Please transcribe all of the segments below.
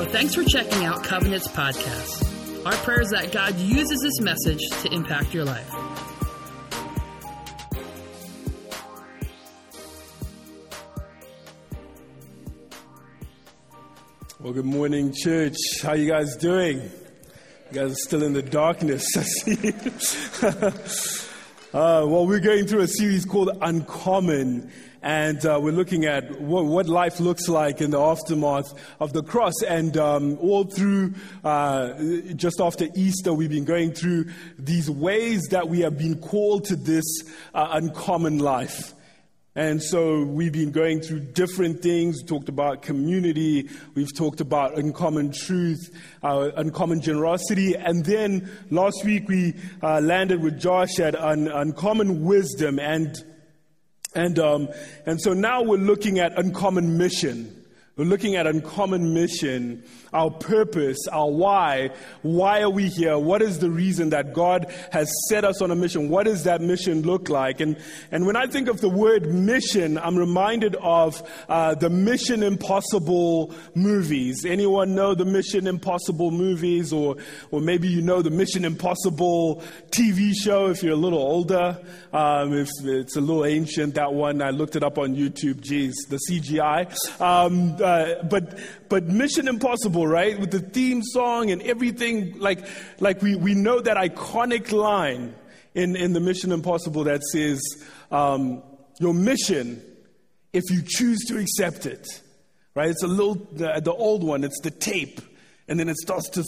So thanks for checking out Covenant's podcast. Our prayer is that God uses this message to impact your life. Well, good morning, church. How you guys doing? You guys are still in the darkness. Well, we're going through a series called Uncommon, and we're looking at what life looks like in the aftermath of the cross. And all through, just after Easter, we've been going through these ways that we have been called to this uncommon life. And so we've been going through different things. We talked about community. We've talked about uncommon truth, uncommon generosity. And then last week we landed with Josh at uncommon wisdom. And so now we're looking at uncommon mission. We're looking at uncommon mission, our purpose, our why. Why are we here? What is the reason that God has set us on a mission? What does that mission look like? And when I think of the word mission, I'm reminded of the Mission Impossible movies. Anyone know the Mission Impossible movies? Or maybe you know the Mission Impossible TV show if you're a little older. If it's a little ancient, that one. I looked it up on YouTube. Geez, the CGI. But Mission Impossible, right? With the theme song and everything, like we know that iconic line in the Mission Impossible that says, your mission, if you choose to accept it, right? It's a little, the old one, it's the tape. And then it starts to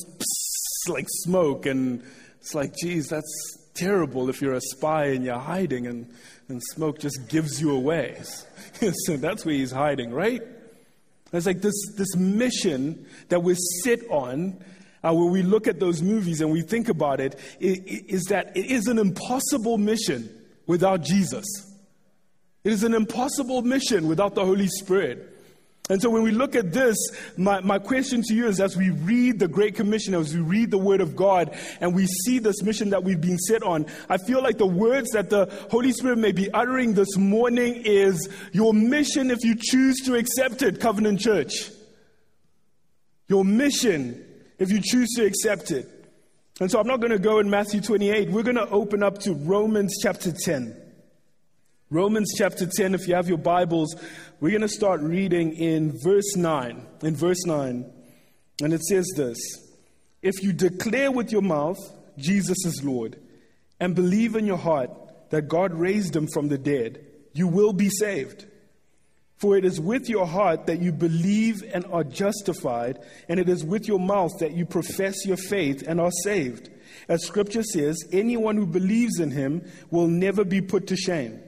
like smoke. And it's like, geez, that's terrible if you're a spy and you're hiding and smoke just gives you away. So that's where he's hiding, right? It's like this mission that we're set on, when we look at those movies and we think about it, is that it is an impossible mission without Jesus. It is an impossible mission without the Holy Spirit. And so when we look at this, my question to you is, as we read the Great Commission, as we read the Word of God, and we see this mission that we've been set on, I feel like the words that the Holy Spirit may be uttering this morning is, your mission, if you choose to accept it, Covenant Church. Your mission, if you choose to accept it. And so I'm not going to go in Matthew 28. We're going to open up to Romans chapter 10. Romans chapter 10, if you have your Bibles, we're going to start reading in verse 9. In verse 9, and it says this: if you declare with your mouth, Jesus is Lord, and believe in your heart that God raised him from the dead, you will be saved. For it is with your heart that you believe and are justified, and it is with your mouth that you profess your faith and are saved. As Scripture says, anyone who believes in him will never be put to shame.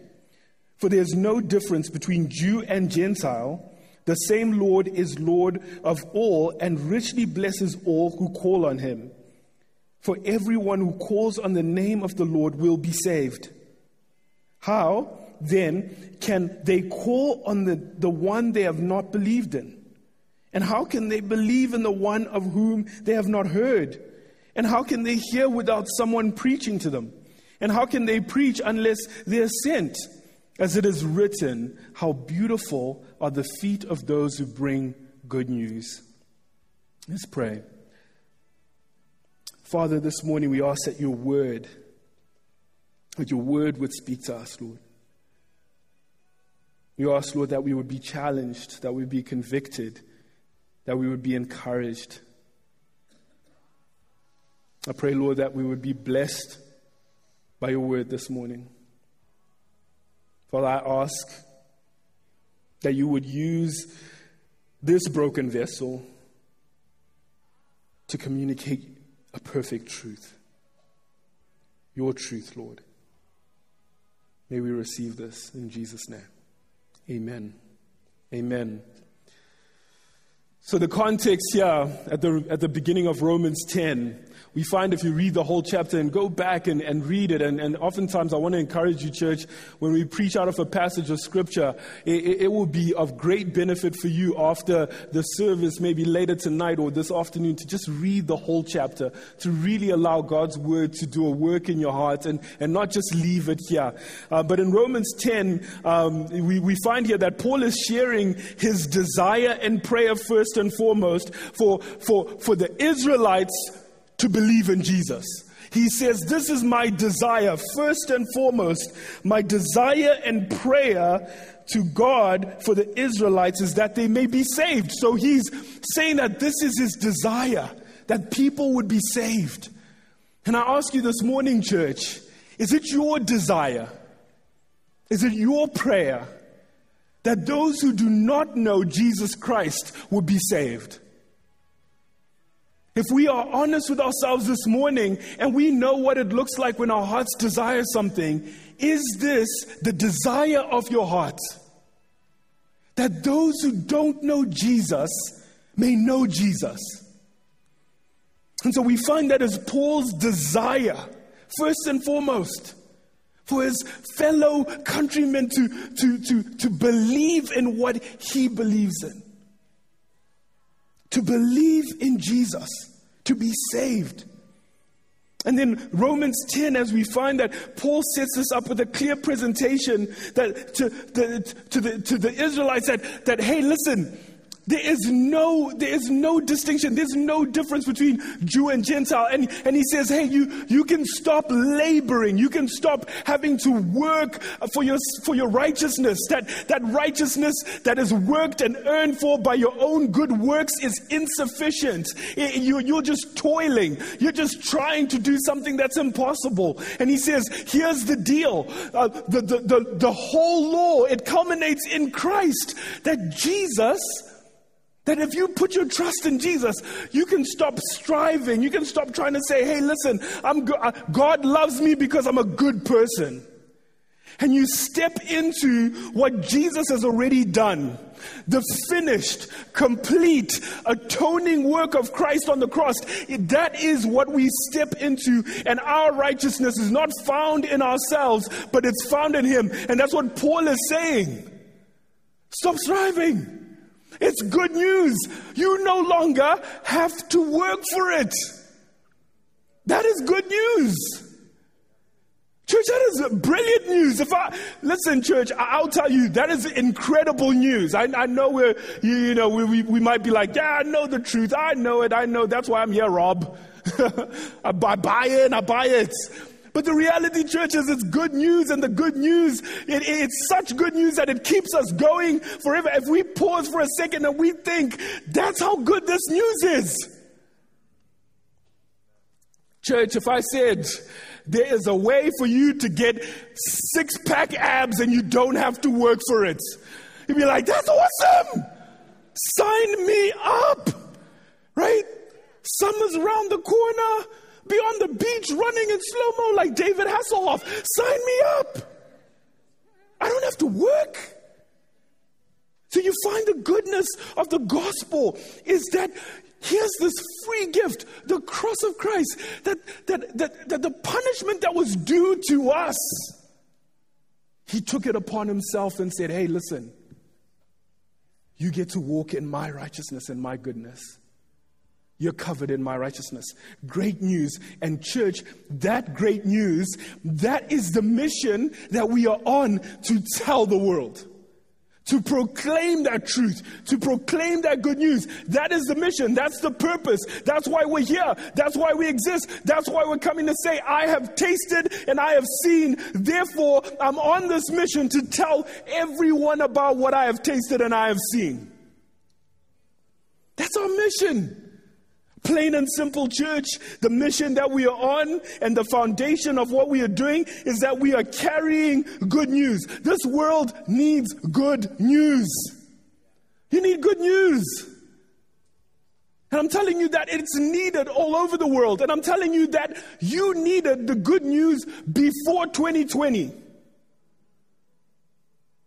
For there is no difference between Jew and Gentile. The same Lord is Lord of all and richly blesses all who call on him. For everyone who calls on the name of the Lord will be saved. How, then, can they call on the one they have not believed in? And how can they believe in the one of whom they have not heard? And how can they hear without someone preaching to them? And how can they preach unless they are sent? As it is written, how beautiful are the feet of those who bring good news. Let's pray. Father, this morning we ask that your word would speak to us, Lord. We ask, Lord, that we would be challenged, that we would be convicted, that we would be encouraged. I pray, Lord, that we would be blessed by your word this morning. Father, I ask that you would use this broken vessel to communicate a perfect truth, your truth, Lord. May we receive this in Jesus' name. Amen. Amen. So the context here at the beginning of Romans 10 we find if you read the whole chapter and go back and read it. And oftentimes I want to encourage you, church, when we preach out of a passage of scripture, it will be of great benefit for you after the service, maybe later tonight or this afternoon, to just read the whole chapter, to really allow God's word to do a work in your heart and not just leave it here. But in Romans 10, we find here that Paul is sharing his desire and prayer first and foremost for the Israelites to believe in Jesus. He says, this is my desire, first and foremost, my desire and prayer to God for the Israelites is that they may be saved. So he's saying that this is his desire, that people would be saved. And I ask you this morning, church, is it your desire? Is it your prayer that those who do not know Jesus Christ would be saved? If we are honest with ourselves this morning and we know what it looks like when our hearts desire something, is this the desire of your heart? That those who don't know Jesus may know Jesus. And so we find that is Paul's desire, first and foremost, for his fellow countrymen to believe in what he believes in. To believe in Jesus, to be saved. And then Romans 10, as we find that Paul sets this up with a clear presentation that to the Israelites that hey, listen, there is no distinction, there's no difference between Jew and Gentile. And he says, hey, you can stop laboring, you can stop having to work for your righteousness. That righteousness that is worked and earned for by your own good works is insufficient. You're just toiling, you're just trying to do something that's impossible. And he says, here's the deal. The whole law, it culminates in Christ, that if you put your trust in Jesus, you can stop striving. You can stop trying to say, hey, listen, God loves me because I'm a good person. And you step into what Jesus has already done. The finished, complete, atoning work of Christ on the cross. That is what we step into. And our righteousness is not found in ourselves, but it's found in Him. And that's what Paul is saying. Stop striving. It's good news. You no longer have to work for it. That is good news. Church, that is brilliant news. Listen, church, I'll tell you, that is incredible news. I know we might be like, yeah, I know the truth. I know it. I know. That's why I'm here, Rob. I buy it. But the reality, church, is it's good news, and the good news, it's such good news that it keeps us going forever. If we pause for a second and we think, that's how good this news is. Church, if I said, there is a way for you to get six-pack abs and you don't have to work for it, you'd be like, that's awesome! Sign me up! Right? Summer's around the corner. Be on the beach running in slow-mo like David Hasselhoff. Sign me up. I don't have to work. So you find the goodness of the gospel is that here's this free gift, the cross of Christ, that the punishment that was due to us, He took it upon Himself and said, hey, listen, you get to walk in my righteousness and my goodness. You're covered in my righteousness. Great news. And church, that great news, that is the mission that we are on, to tell the world, to proclaim that truth, to proclaim that good news. That is the mission. That's the purpose. That's why we're here. That's why we exist. That's why we're coming to say, I have tasted and I have seen. Therefore, I'm on this mission to tell everyone about what I have tasted and I have seen. That's our mission. Plain and simple, church, the mission that we are on and the foundation of what we are doing is that we are carrying good news. This world needs good news. You need good news. And I'm telling you that it's needed all over the world. And I'm telling you that you needed the good news before 2020.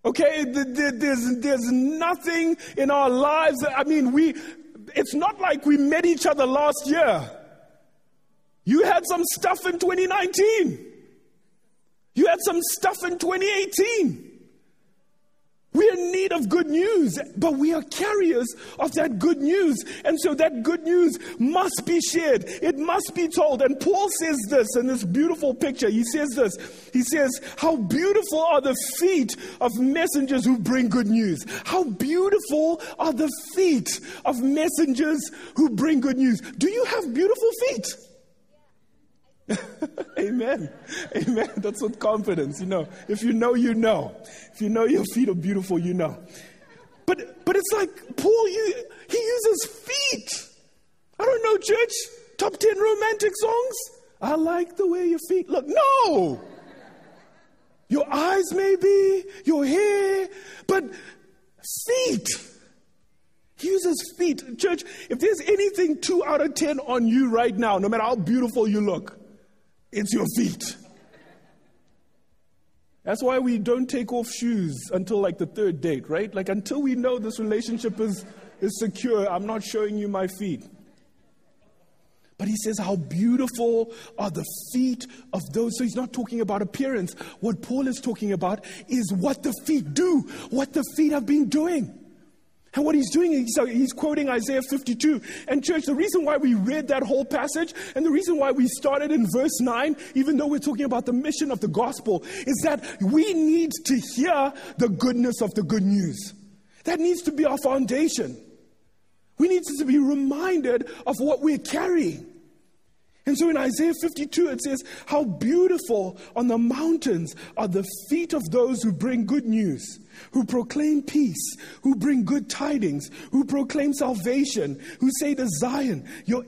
Okay, there's nothing in our lives. I mean, it's not like we met each other last year. You had some stuff in 2019. You had some stuff in 2018. We're in need of good news, but we are carriers of that good news. And so that good news must be shared. It must be told. And Paul says this in this beautiful picture. He says this. He says, how beautiful are the feet of messengers who bring good news. How beautiful are the feet of messengers who bring good news. Do you have beautiful feet? Amen. Amen. That's with confidence, you know. If you know, you know. If you know your feet are beautiful, you know. But it's like Paul, he uses feet. I don't know, church. Top 10 romantic songs. I like the way your feet look. No. Your eyes maybe, your hair, but feet. He uses feet. Church, if there's anything 2 out of 10 on you right now, no matter how beautiful you look, it's your feet. That's why we don't take off shoes until like the 3rd date, right? Like until we know this relationship is secure, I'm not showing you my feet. But he says, how beautiful are the feet of those. So he's not talking about appearance. What Paul is talking about is what the feet do, what the feet have been doing. And what he's doing is he's quoting Isaiah 52. And church, the reason why we read that whole passage and the reason why we started in verse 9, even though we're talking about the mission of the gospel, is that we need to hear the goodness of the good news. That needs to be our foundation. We need to be reminded of what we're carrying. And so in Isaiah 52, it says, how beautiful on the mountains are the feet of those who bring good news, who proclaim peace, who bring good tidings, who proclaim salvation, who say to Zion, your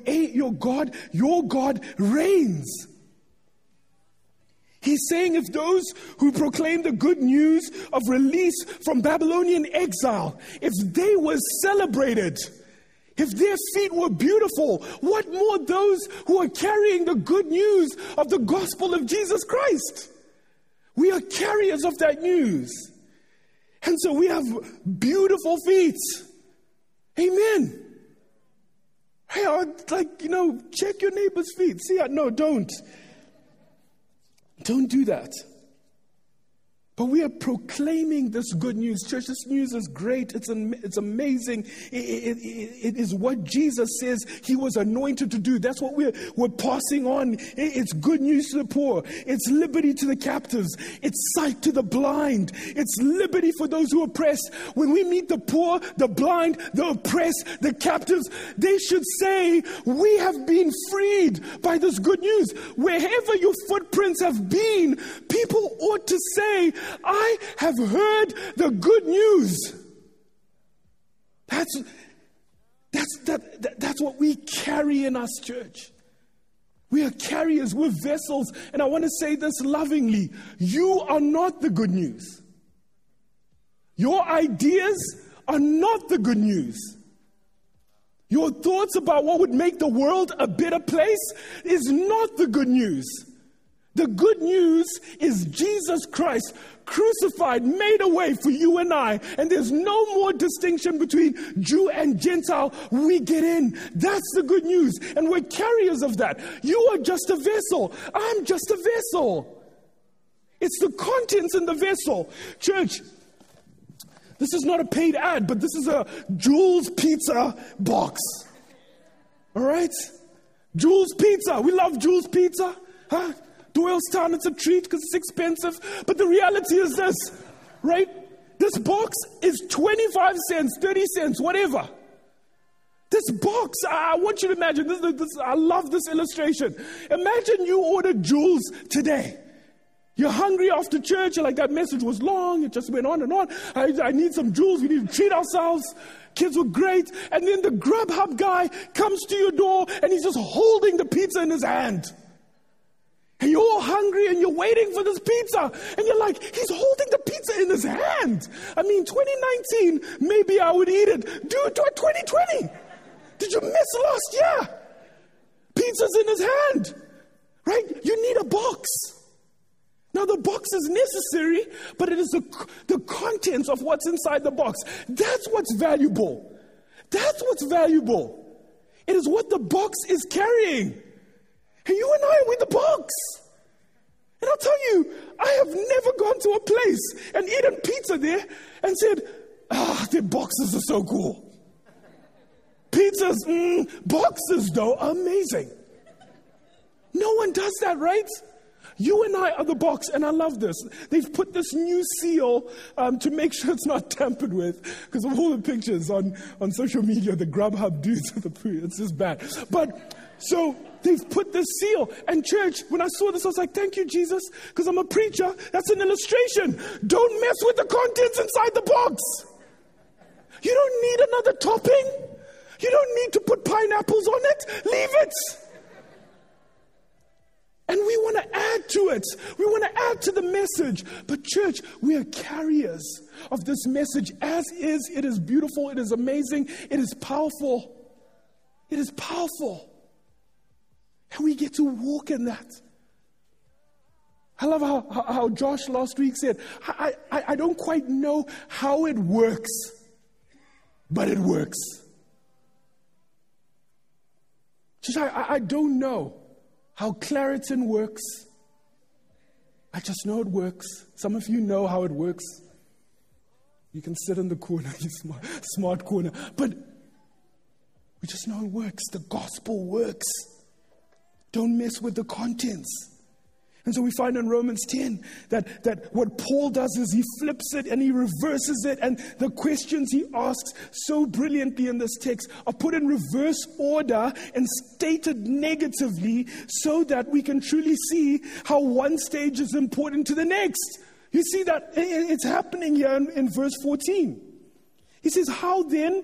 God reigns. He's saying if those who proclaim the good news of release from Babylonian exile, if they were celebrated, if their feet were beautiful, what more those who are carrying the good news of the gospel of Jesus Christ? We are carriers of that news. And so we have beautiful feet. Amen. Hey, check your neighbor's feet. See, no, don't. Don't do that. But we are proclaiming this good news. Church, this news is great. It's amazing. It is what Jesus says he was anointed to do. That's what we're passing on. It's good news to the poor. It's liberty to the captives. It's sight to the blind. It's liberty for those who are oppressed. When we meet the poor, the blind, the oppressed, the captives, they should say, we have been freed by this good news. Wherever your footprints have been, people ought to say, I have heard the good news. That's what we carry in us, church. We are carriers, we're vessels. And I want to say this lovingly. You are not the good news. Your ideas are not the good news. Your thoughts about what would make the world a better place is not the good news. The good news is Jesus Christ crucified, made a way for you and I. And there's no more distinction between Jew and Gentile. We get in. That's the good news. And we're carriers of that. You are just a vessel. I'm just a vessel. It's the contents in the vessel. Church, this is not a paid ad, but this is a Jules Pizza box. All right? Jules Pizza. We love Jules Pizza. Huh? Doylestown, it's a treat because it's expensive. But the reality is this, right? This box is 25 cents, 30 cents, whatever. This box, I want you to imagine, I love this illustration. Imagine you ordered Jules today. You're hungry after church. You're like, that message was long. It just went on and on. I need some Jules. We need to treat ourselves. Kids were great. And then the Grubhub guy comes to your door and he's just holding the pizza in his hand. And you're all hungry and you're waiting for this pizza. And you're like, he's holding the pizza in his hand. I mean, 2019, maybe I would eat it. Dude, 2020. Did you miss last year? Pizza's in his hand, right? You need a box. Now, the box is necessary, but it is the contents of what's inside the box. That's what's valuable. That's what's valuable. It is what the box is carrying. And you and I, we're the bugs. And I'll tell you, I have never gone to a place and eaten pizza there and said, their boxes are so cool. Pizzas, boxes though, are amazing. No one does that, right? You and I are the box, and I love this. They've put this new seal to make sure it's not tampered with, because of all the pictures on social media, the Grubhub dudes with the food, it's just bad. But so they've put this seal, and church, when I saw this, I was like, thank you, Jesus, because I'm a preacher. That's an illustration. Don't mess with the contents inside the box. You don't need another topping. You don't need to put pineapples on it. Leave it. And we want to add to it. We want to add to the message. But church, we are carriers of this message as is. It is beautiful. It is amazing. It is powerful. It is powerful. And we get to walk in that. I love how Josh last week said, I don't quite know how it works, but it works. Just I don't know how Claritin works. I just know it works. Some of you know how it works. You can sit in the corner, you smart corner. But we just know it works. The gospel works. Don't mess with the contents. And so we find in Romans 10 that what Paul does is he flips it and he reverses it. And the questions he asks so brilliantly in this text are put in reverse order and stated negatively so that we can truly see how one stage is important to the next. You see that it's happening here in verse 14. He says, how then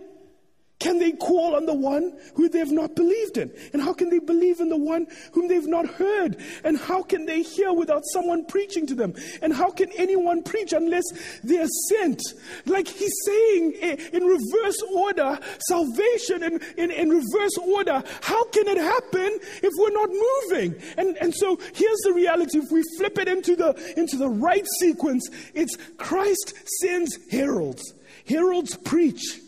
can they call on the one who they have not believed in? And how can they believe in the one whom they've not heard? And how can they hear without someone preaching to them? And how can anyone preach unless they are sent? Like he's saying in reverse order, salvation in reverse order. How can it happen if we're not moving? And so here's the reality. If we flip it into the right sequence, it's Christ sends heralds. Heralds preach.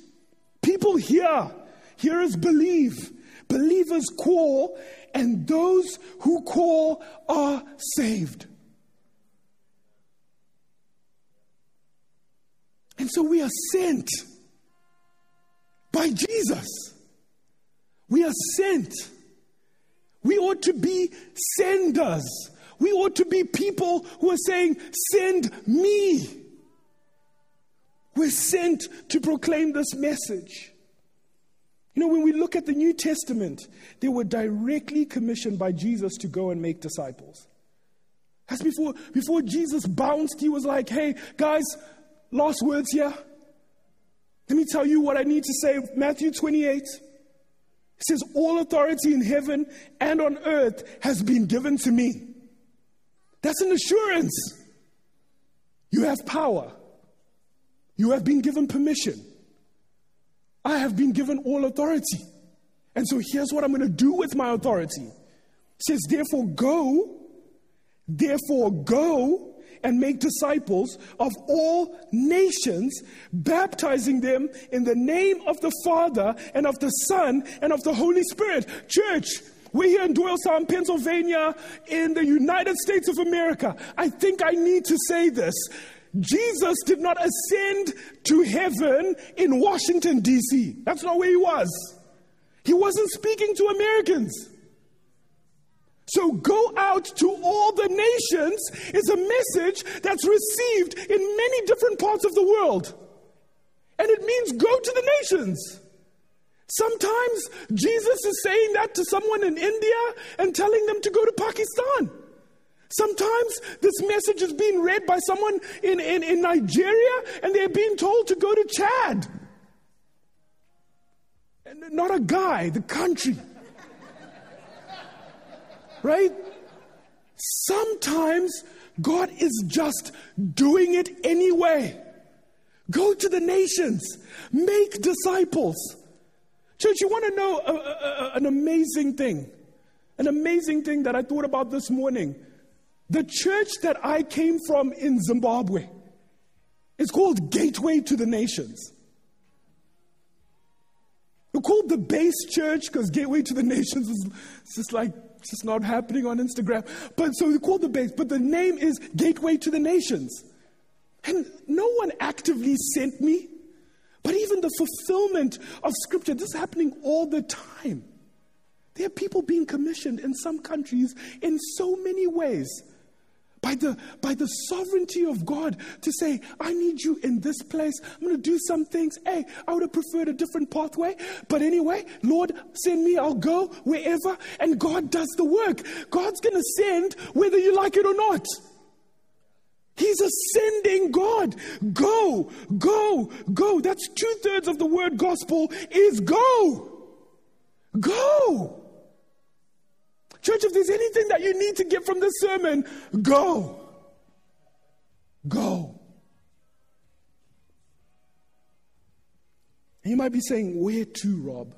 People hear, hearers believe, believers call, and those who call are saved. And so we are sent by Jesus. We are sent. We ought to be senders. We ought to be people who are saying, send me. We're sent to proclaim this message. You know, when we look at the New Testament, they were directly commissioned by Jesus to go and make disciples. As before Jesus bounced, he was like, hey, guys, last words here. Let me tell you what I need to say. Matthew 28 says, all authority in heaven and on earth has been given to me. That's an assurance. You have power. You have been given permission. I have been given all authority. And so here's what I'm going to do with my authority. It says, therefore go and make disciples of all nations, baptizing them in the name of the Father and of the Son and of the Holy Spirit. Church, we're here in Doylestown, Pennsylvania, in the United States of America. I think I need to say this. Jesus did not ascend to heaven in Washington, D.C. That's not where he was. He wasn't speaking to Americans. So go out to all the nations is a message that's received in many different parts of the world. And it means go to the nations. Sometimes Jesus is saying that to someone in India and telling them to go to Pakistan. Sometimes this message is being read by someone in Nigeria and they're being told to go to Chad. And not a guy, the country. Right? Sometimes God is just doing it anyway. Go to the nations. Make disciples. Church, you want to know an amazing thing? An amazing thing that I thought about this morning. The church that I came from in Zimbabwe is called Gateway to the Nations. We're called the base church because Gateway to the Nations is just like This is not happening on Instagram. But so we called the base, but the name is Gateway to the Nations. And no one actively sent me, but even the fulfillment of Scripture, this is happening all the time. There are people being commissioned in some countries in so many ways by the sovereignty of God to say, I need you in this place. I'm going to do some things. Hey, I would have preferred a different pathway. But anyway, Lord, send me. I'll go wherever. And God does the work. God's going to send whether you like it or not. He's a sending God. Go, go, go. That's 2/3 of the word gospel is go. Go. Church, if there's anything that you need to get from this sermon, go. Go. And you might be saying, where to, Rob?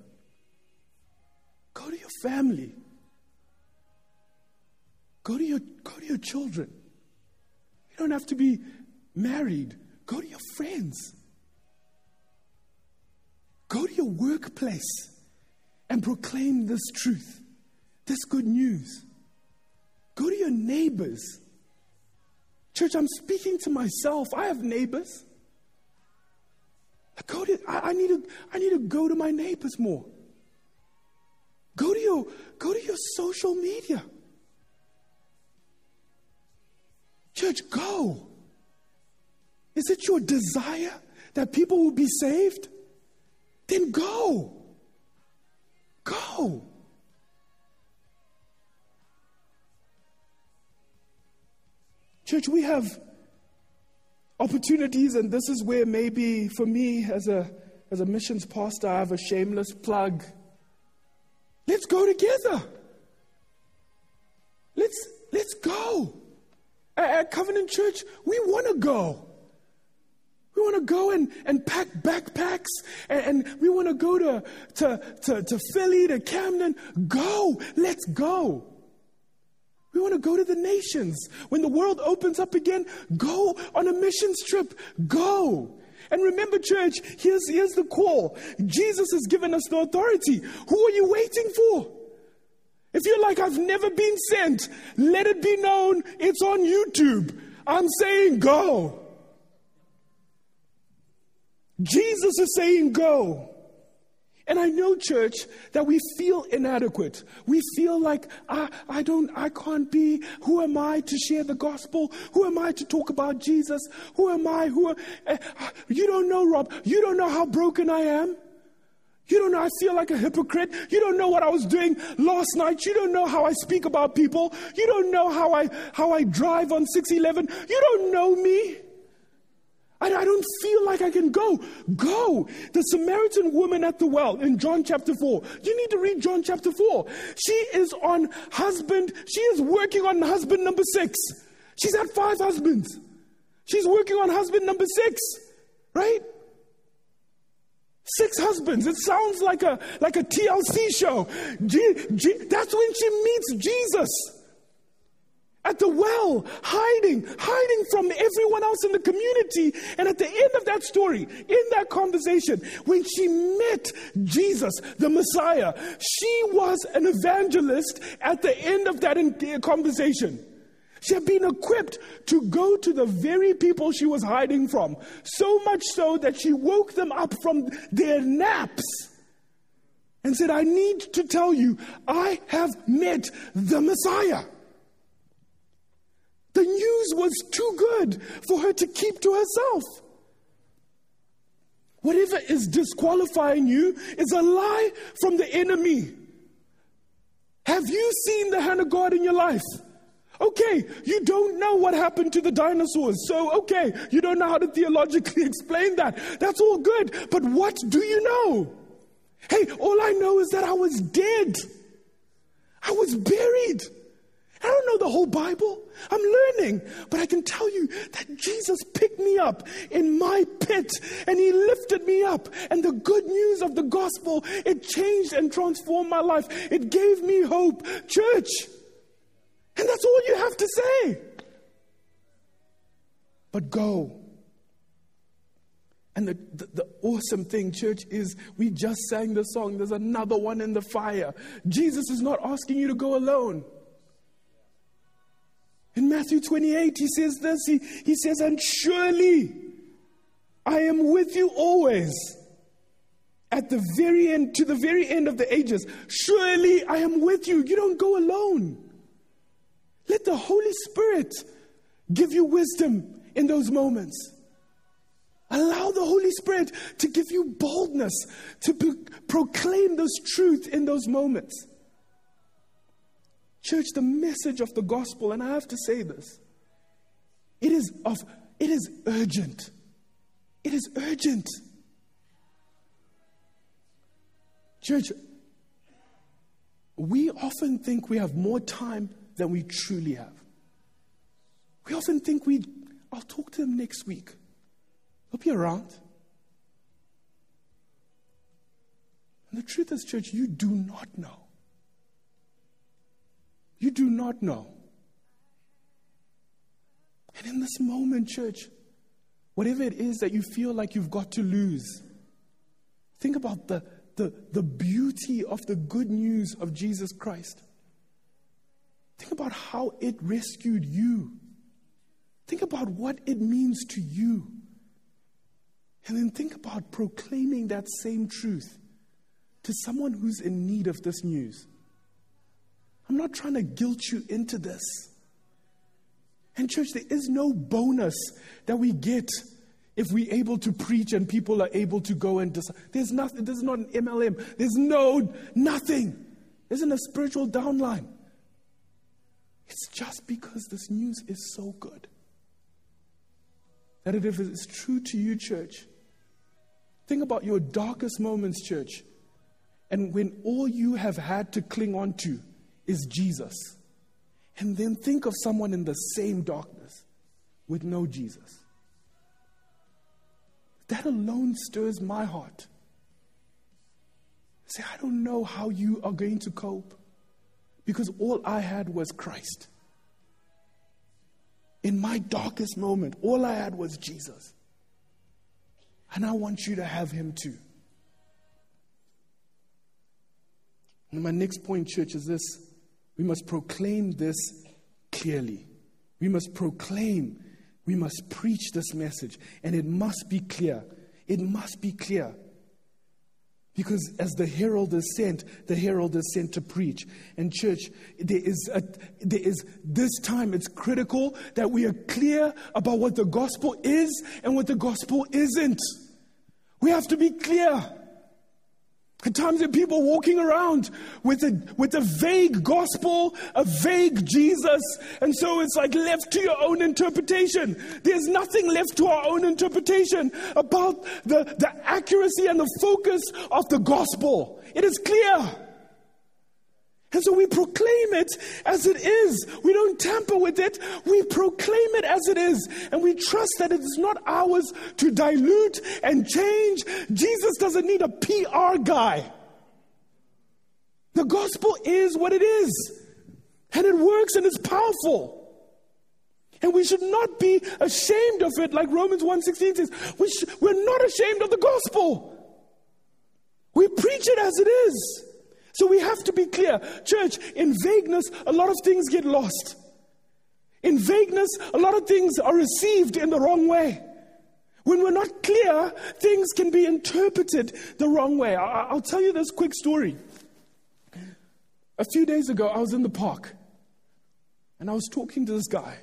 Go to your family. Go to your children. You don't have to be married. Go to your friends. Go to your workplace and proclaim this truth, this good news. Go to your neighbors. Church, I'm speaking to myself. I have neighbors. I need to go to my neighbors more. Go to your social media. Church, go. Is it your desire that people will be saved? Then go. Go. Church, we have opportunities, and this is where maybe for me as a missions pastor, I have a shameless plug. Let's go together. Let's go. At Covenant Church, we want to go. We want to go and pack backpacks, and we want to go to Philly, to Camden. Go. Let's go. We want to go to the nations. When the world opens up again, go on a missions trip. Go. And remember, church, here's the call. Jesus has given us the authority. Who are you waiting for? If you're like, I've never been sent, let it be known it's on YouTube. I'm saying go. Jesus is saying go. And I know, church, that we feel inadequate. We feel like I can't be. Who am I to share the gospel? Who am I to talk about Jesus? Who am I? You don't know, Rob. You don't know how broken I am. You don't know I feel like a hypocrite. You don't know what I was doing last night. You don't know how I speak about people. You don't know how I drive on 611. You don't know me. I don't feel like I can go. Go. The Samaritan woman at the well in John chapter 4. You need to read John chapter 4. She is on husband. She is working on husband number 6. She's had 5 husbands. She's working on husband number 6. Right? 6 husbands. It sounds like a TLC show. That's when she meets Jesus. At the well, hiding from everyone else in the community. And at the end of that story, in that conversation, when she met Jesus, the Messiah, she was an evangelist at the end of that conversation. She had been equipped to go to the very people she was hiding from, so much so that she woke them up from their naps and said, I need to tell you, I have met the Messiah. The news was too good for her to keep to herself. Whatever is disqualifying you is a lie from the enemy. Have you seen the hand of God in your life? Okay, you don't know what happened to the dinosaurs. So, okay, you don't know how to theologically explain that. That's all good. But what do you know? Hey, all I know is that I was dead. I was buried. I don't know the whole Bible. I'm learning. But I can tell you that Jesus picked me up in my pit and he lifted me up. And the good news of the gospel, it changed and transformed my life. It gave me hope. Church. And that's all you have to say. But go. And the awesome thing, church, is we just sang the song, there's another one in the fire. Jesus is not asking you to go alone. In Matthew 28, he says this, he says, and surely I am with you always at the very end, to the very end of the ages. Surely I am with you. You don't go alone. Let the Holy Spirit give you wisdom in those moments. Allow the Holy Spirit to give you boldness to proclaim those truths in those moments. Church, the message of the gospel, and I have to say this, it is urgent. It is urgent. Church, we often think we have more time than we truly have. We often think I'll talk to them next week. They'll be around. And the truth is, church, you do not know. You do not know. And in this moment, church, whatever it is that you feel like you've got to lose, think about the beauty of the good news of Jesus Christ. Think about how it rescued you. Think about what it means to you. And then think about proclaiming that same truth to someone who's in need of this news. I'm not trying to guilt you into this. And church, there is no bonus that we get if we're able to preach and people are able to go and decide. There's nothing. This is not an MLM. There's nothing. There isn't a spiritual downline. It's just because this news is so good. That if it's true to you, church, think about your darkest moments, church, and when all you have had to cling on to is Jesus. And then think of someone in the same darkness with no Jesus. That alone stirs my heart. Say, I don't know how you are going to cope because all I had was Christ. In my darkest moment, all I had was Jesus. And I want you to have him too. And my next point, church, is this. We must proclaim this clearly. We must preach this message. And it must be clear. It must be clear. Because as the herald is sent, to preach. And church, there is this time, it's critical that we are clear about what the gospel is and what the gospel isn't. We have to be clear. At times there are people walking around with a vague gospel, a vague Jesus. And so it's like left to your own interpretation. There's nothing left to our own interpretation about the accuracy and the focus of the gospel. It is clear. And so we proclaim it as it is. We don't tamper with it. We proclaim it as it is. And we trust that it is not ours to dilute and change. Jesus doesn't need a PR guy. The gospel is what it is. And it works and it's powerful. And we should not be ashamed of it. Like Romans 1:16 says, we're not ashamed of the gospel. We preach it as it is. So we have to be clear. Church, in vagueness, a lot of things get lost. In vagueness, a lot of things are received in the wrong way. When we're not clear, things can be interpreted the wrong way. I'll tell you this quick story. A few days ago, I was in the park. And I was talking to this guy.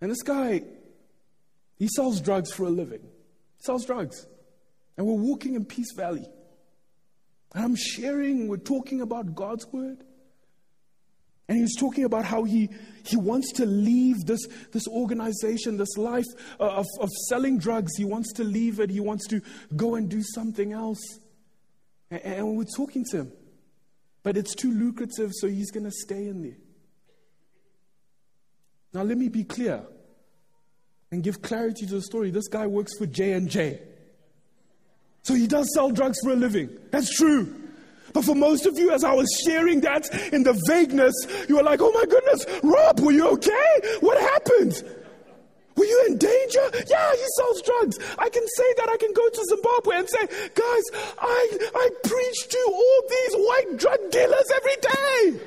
And this guy, he sells drugs for a living. He sells drugs. And we're walking in Peace Valley. And I'm sharing, we're talking about God's word. And he's talking about how he wants to leave this organization, this life of selling drugs. He wants to leave it. He wants to go and do something else. And we're talking to him. But it's too lucrative, so he's going to stay in there. Now, let me be clear and give clarity to the story. This guy works for J&J. So he does sell drugs for a living. That's true. But for most of you, as I was sharing that in the vagueness, you were like, oh my goodness, Rob, were you okay? What happened? Were you in danger? Yeah, he sells drugs. I can say that. I can go to Zimbabwe and say, guys, I preach to all these white drug dealers every day.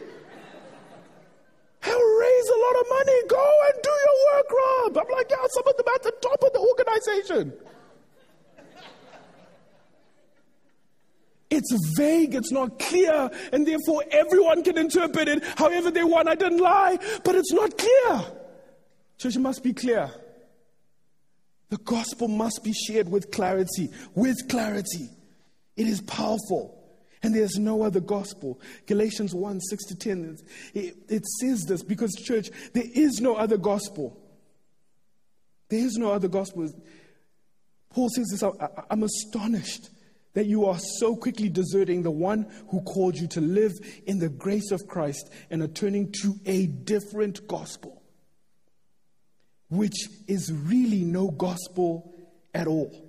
I'll raise a lot of money. Go and do your work, Rob. I'm like, yeah, some of them at the top of the organization. It's vague, it's not clear, and therefore everyone can interpret it however they want. I didn't lie, but it's not clear. Church, it must be clear. The gospel must be shared with clarity. With clarity. It is powerful. And there's no other gospel. Galatians 1, 6 to 10, it says this because, church, there is no other gospel. There is no other gospel. Paul says this, I'm astonished that you are so quickly deserting the one who called you to live in the grace of Christ and are turning to a different gospel, which is really no gospel at all.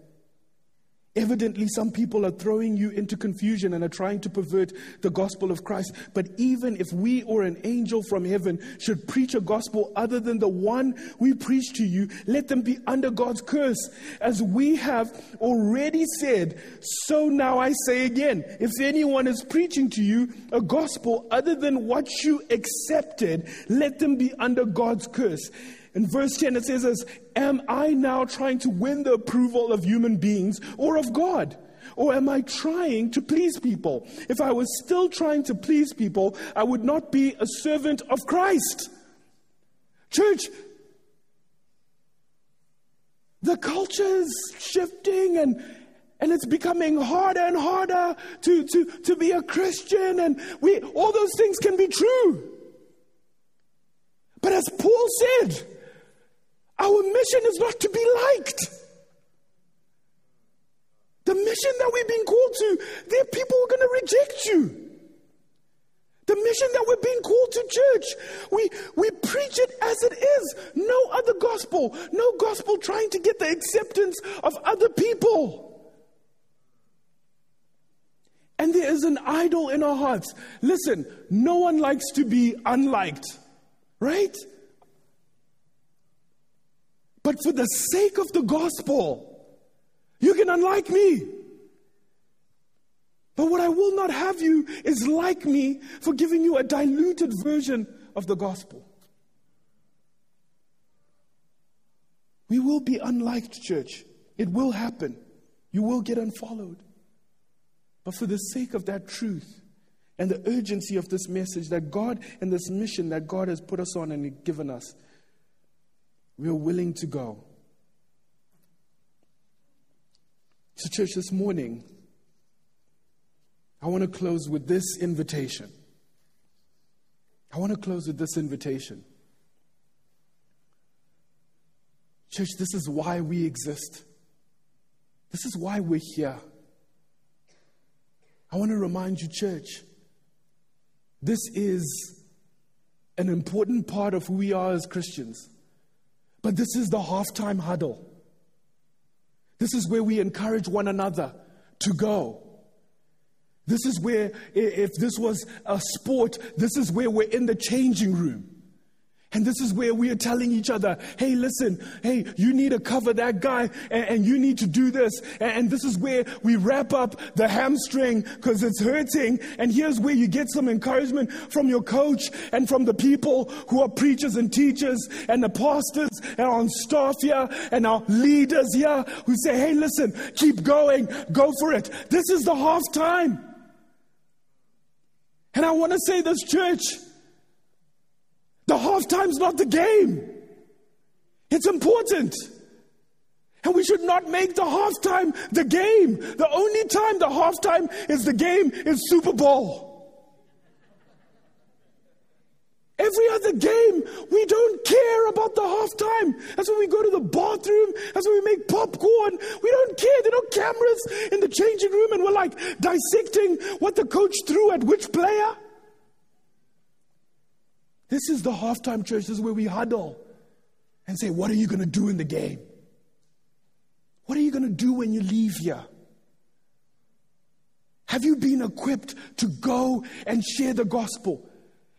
Evidently, some people are throwing you into confusion and are trying to pervert the gospel of Christ. But even if we or an angel from heaven should preach a gospel other than the one we preach to you, let them be under God's curse. As we have already said, so now I say again, if anyone is preaching to you a gospel other than what you accepted, let them be under God's curse. In verse 10, it says this, am I now trying to win the approval of human beings or of God? Or am I trying to please people? If I was still trying to please people, I would not be a servant of Christ. Church, the culture is shifting and it's becoming harder and harder to be a Christian. And all those things can be true. But as Paul said, our mission is not to be liked. The mission that we've been called to, there are people who are going to reject you. The mission that we're being called to, church, we preach it as it is. No other gospel. No gospel trying to get the acceptance of other people. And there is an idol in our hearts. Listen, no one likes to be unliked, right? But for the sake of the gospel, you can unlike me. But what I will not have you is like me for giving you a diluted version of the gospel. We will be unliked, church. It will happen. You will get unfollowed. But for the sake of that truth and the urgency of this message that God and this mission that God has put us on and given us, we are willing to go. So, church, this morning, I want to close with this invitation. Church, this is why we exist. This is why we're here. I want to remind you, church, this is an important part of who we are as Christians. But this is the halftime huddle. This is where we encourage one another to go. This is where, if this was a sport, this is where we're in the changing room. And this is where we are telling each other, hey, listen, hey, you need to cover that guy and you need to do this. And this is where we wrap up the hamstring because it's hurting. And here's where you get some encouragement from your coach and from the people who are preachers and teachers and the pastors and on staff here and our leaders here who say, hey, listen, keep going, go for it. This is the half time. And I want to say this, church, the halftime's not the game. It's important. And we should not make the halftime the game. The only time the halftime is the game is Super Bowl. Every other game, we don't care about the halftime. That's when we go to the bathroom. That's when we make popcorn. We don't care. There are no cameras in the changing room and we're like dissecting what the coach threw at which player. This is the halftime church. This is where we huddle and say, what are you going to do in the game? What are you going to do when you leave here? Have you been equipped to go and share the gospel?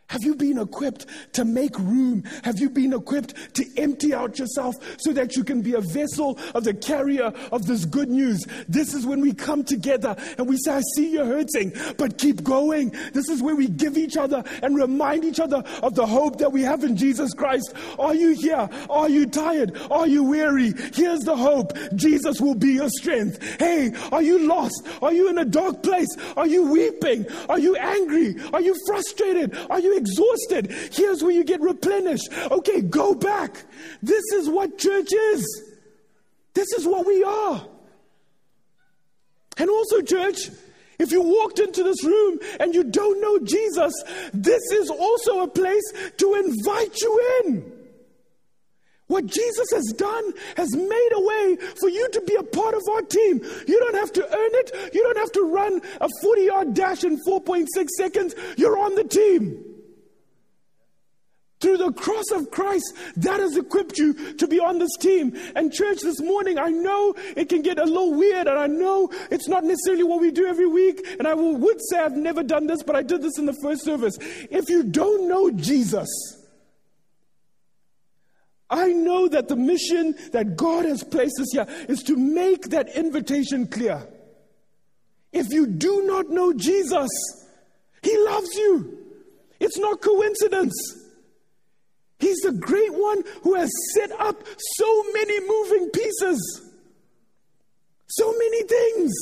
Have you been equipped to make room? Have you been equipped to empty out yourself so that you can be a vessel of the carrier of this good news? This is when we come together and we say, I see you're hurting, but keep going. This is where we give each other and remind each other of the hope that we have in Jesus Christ. Are you here? Are you tired? Are you weary? Here's the hope. Jesus will be your strength. Hey, are you lost? Are you in a dark place? Are you weeping? Are you angry? Are you frustrated? Are you exhausted? Here's where you get replenished. Okay, go back. This is what church is. This is what we are. And also, church, if you walked into this room and you don't know Jesus, this is also a place to invite you in. What Jesus has done has made a way for you to be a part of our team. You don't have to earn it. You don't have to run a 40-yard dash in 4.6 seconds. You're on the team. Through the cross of Christ, that has equipped you to be on this team. And church, this morning, I know it can get a little weird, and I know it's not necessarily what we do every week. And I would say I've never done this, but I did this in the first service. If you don't know Jesus, I know that the mission that God has placed us here is to make that invitation clear. If you do not know Jesus, He loves you. It's not coincidence. He's the great one who has set up so many moving pieces, so many things.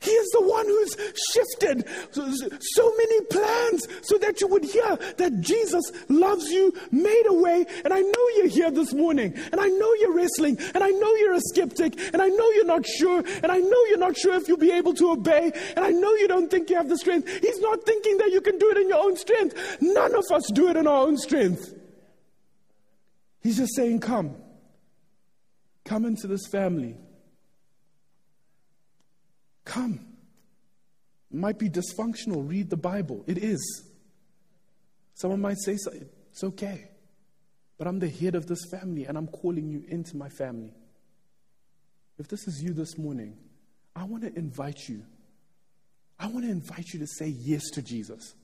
He is the one who's shifted so many plans so that you would hear that Jesus loves you, made a way. And I know you're here this morning, and I know you're wrestling, and I know you're a skeptic, and I know you're not sure, and I know you're not sure if you'll be able to obey, and I know you don't think you have the strength. He's not thinking that you can do it in your own strength. None of us do it in our own strength. He's just saying, come. Come into this family. Come. It might be dysfunctional. Read the Bible. It is. Someone might say, so, it's okay. But I'm the head of this family, and I'm calling you into my family. If this is you this morning, I want to invite you. I want to invite you to say yes to Jesus.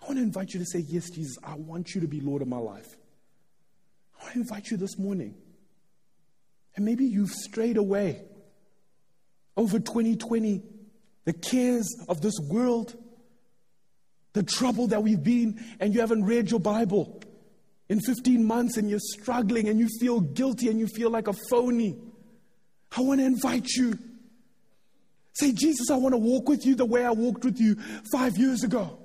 I want to invite you to say, yes, Jesus, I want you to be Lord of my life. I want to invite you this morning. And maybe you've strayed away. Over 2020, the cares of this world, the trouble that we've been, and you haven't read your Bible in 15 months, and you're struggling, and you feel guilty, and you feel like a phony. I want to invite you. Say, Jesus, I want to walk with you the way I walked with you 5 years ago.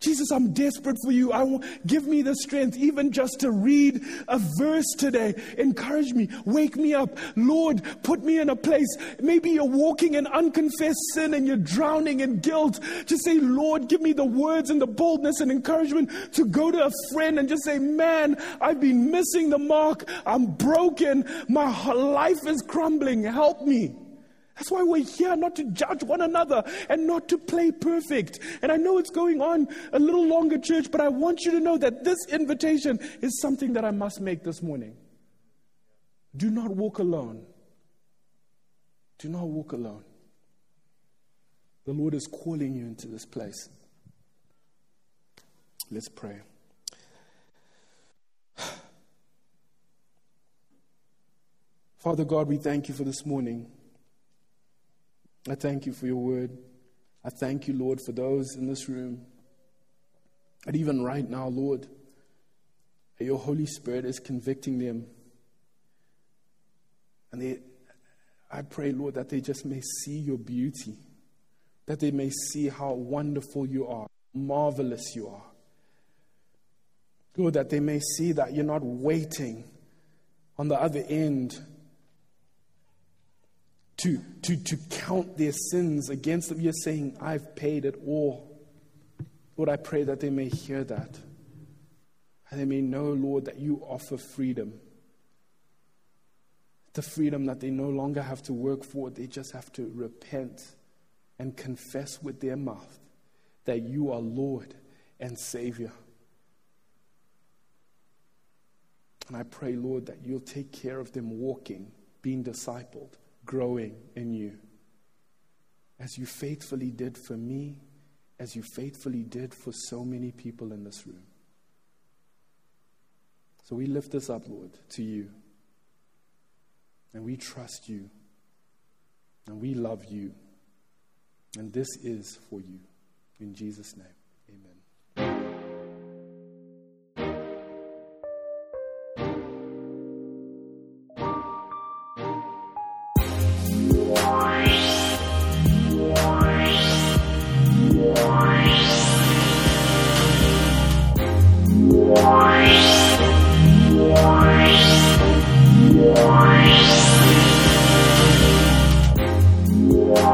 Jesus, I'm desperate for you. Give me the strength even just to read a verse today. Encourage me. Wake me up. Lord, put me in a place. Maybe you're walking in unconfessed sin and you're drowning in guilt. Just say, Lord, give me the words and the boldness and encouragement to go to a friend and just say, man, I've been missing the mark. I'm broken. My life is crumbling. Help me. That's why we're here, not to judge one another and not to play perfect. And I know it's going on a little longer, church, but I want you to know that this invitation is something that I must make this morning. Do not walk alone. Do not walk alone. The Lord is calling you into this place. Let's pray. Father God, we thank you for this morning. I thank you for your word. I thank you, Lord, for those in this room. And even right now, Lord, your Holy Spirit is convicting them. And I pray, Lord, that they just may see your beauty, that they may see how wonderful you are, marvelous you are. Lord, that they may see that you're not waiting on the other end to count their sins against them. You're saying, I've paid it all. Lord, I pray that they may hear that. And they may know, Lord, that you offer freedom. The freedom that they no longer have to work for. They just have to repent and confess with their mouth that you are Lord and Savior. And I pray, Lord, that you'll take care of them walking, being discipled, growing in you, as you faithfully did for me as you faithfully did for so many people in this room. So we lift this up, Lord, to you. And we trust you. And we love you. And this is for you. In Jesus' name, amen. Wow.